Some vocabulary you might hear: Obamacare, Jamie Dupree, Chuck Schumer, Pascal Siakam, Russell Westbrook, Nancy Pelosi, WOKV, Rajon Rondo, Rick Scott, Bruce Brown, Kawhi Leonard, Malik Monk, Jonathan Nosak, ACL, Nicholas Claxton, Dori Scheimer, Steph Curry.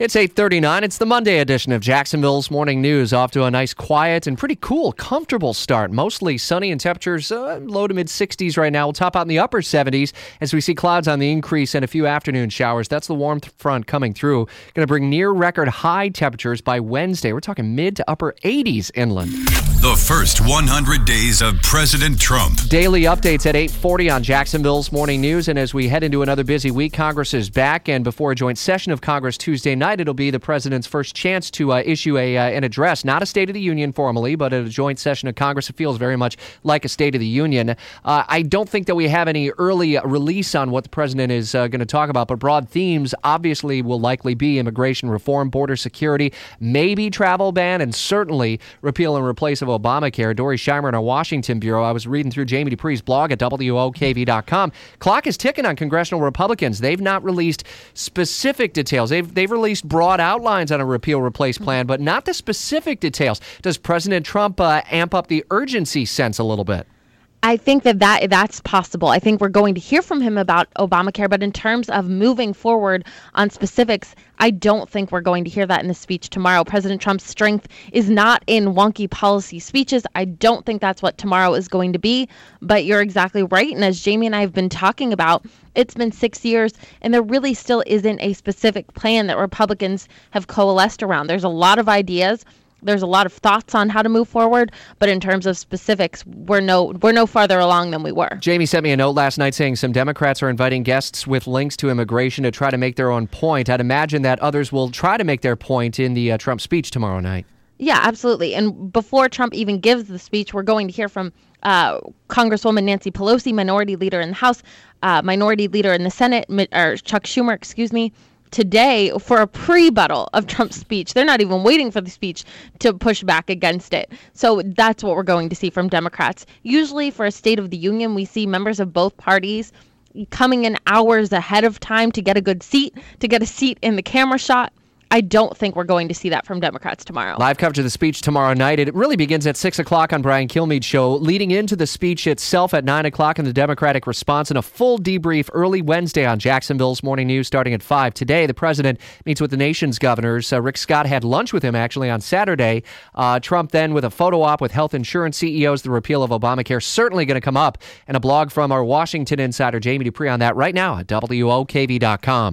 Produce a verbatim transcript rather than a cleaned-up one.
It's eight thirty-nine. It's the Monday edition of Jacksonville's Morning News. Off to a nice, quiet, and pretty cool, comfortable start. Mostly sunny and temperatures uh, low to mid-sixties right now. We'll top out in the upper seventies as we see clouds on the increase and a few afternoon showers. That's the warm front coming through. Going to bring near-record high temperatures by Wednesday. We're talking mid to upper eighties inland. The first one hundred days of President Trump. Daily updates at eight forty on Jacksonville's Morning News. And as we head into another busy week, Congress is back. And before a joint session of Congress Tuesday night, it'll be the president's first chance to uh, issue a uh, an address, not a State of the Union formally, but at a joint session of Congress. It feels very much like a State of the Union. Uh, I don't think that we have any early release on what the president is uh, going to talk about, but broad themes obviously will likely be immigration reform, border security, maybe travel ban, and certainly repeal and replace of Obamacare. Dori Scheimer in our Washington bureau. I was reading through Jamie Dupree's blog at W O K V dot com. Clock is ticking on congressional Republicans. They've not released specific details. They've, they've released broad outlines on a repeal-replace plan, but not the specific details. Does President Trump uh, amp up the urgency sense a little bit? I think that, that that's possible. I think we're going to hear from him about Obamacare, but in terms of moving forward on specifics, I don't think we're going to hear that in the speech tomorrow. President Trump's strength is not in wonky policy speeches. I don't think that's what tomorrow is going to be, but you're exactly right. And as Jamie and I have been talking about, it's been six years, and there really still isn't a specific plan that Republicans have coalesced around. There's a lot of ideas. There's a lot of thoughts on how to move forward, but in terms of specifics, we're no we're no farther along than we were. Jamie sent me a note last night saying some Democrats are inviting guests with links to immigration to try to make their own point. I'd imagine that others will try to make their point in the uh, Trump speech tomorrow night. Yeah, absolutely. And before Trump even gives the speech, we're going to hear from uh, Congresswoman Nancy Pelosi, minority leader in the House, uh, minority leader in the Senate, or Chuck Schumer, excuse me, today for a pre-buttal of Trump's speech. They're not even waiting for the speech to push back against it. So that's what we're going to see from Democrats. Usually for a State of the Union, we see members of both parties coming in hours ahead of time to get a good seat, to get a seat in the camera shot. I don't think we're going to see that from Democrats tomorrow. Live coverage of the speech tomorrow night. It really begins at six o'clock on Brian Kilmeade's show, leading into the speech itself at nine o'clock and the Democratic response, and a full debrief early Wednesday on Jacksonville's Morning News starting at five. Today, the president meets with the nation's governors. Uh, Rick Scott had lunch with him, actually, on Saturday. Uh, Trump then with a photo op with health insurance C E Os, the repeal of Obamacare, certainly going to come up, and a blog from our Washington insider, Jamie Dupree, on that right now at W O K V dot com.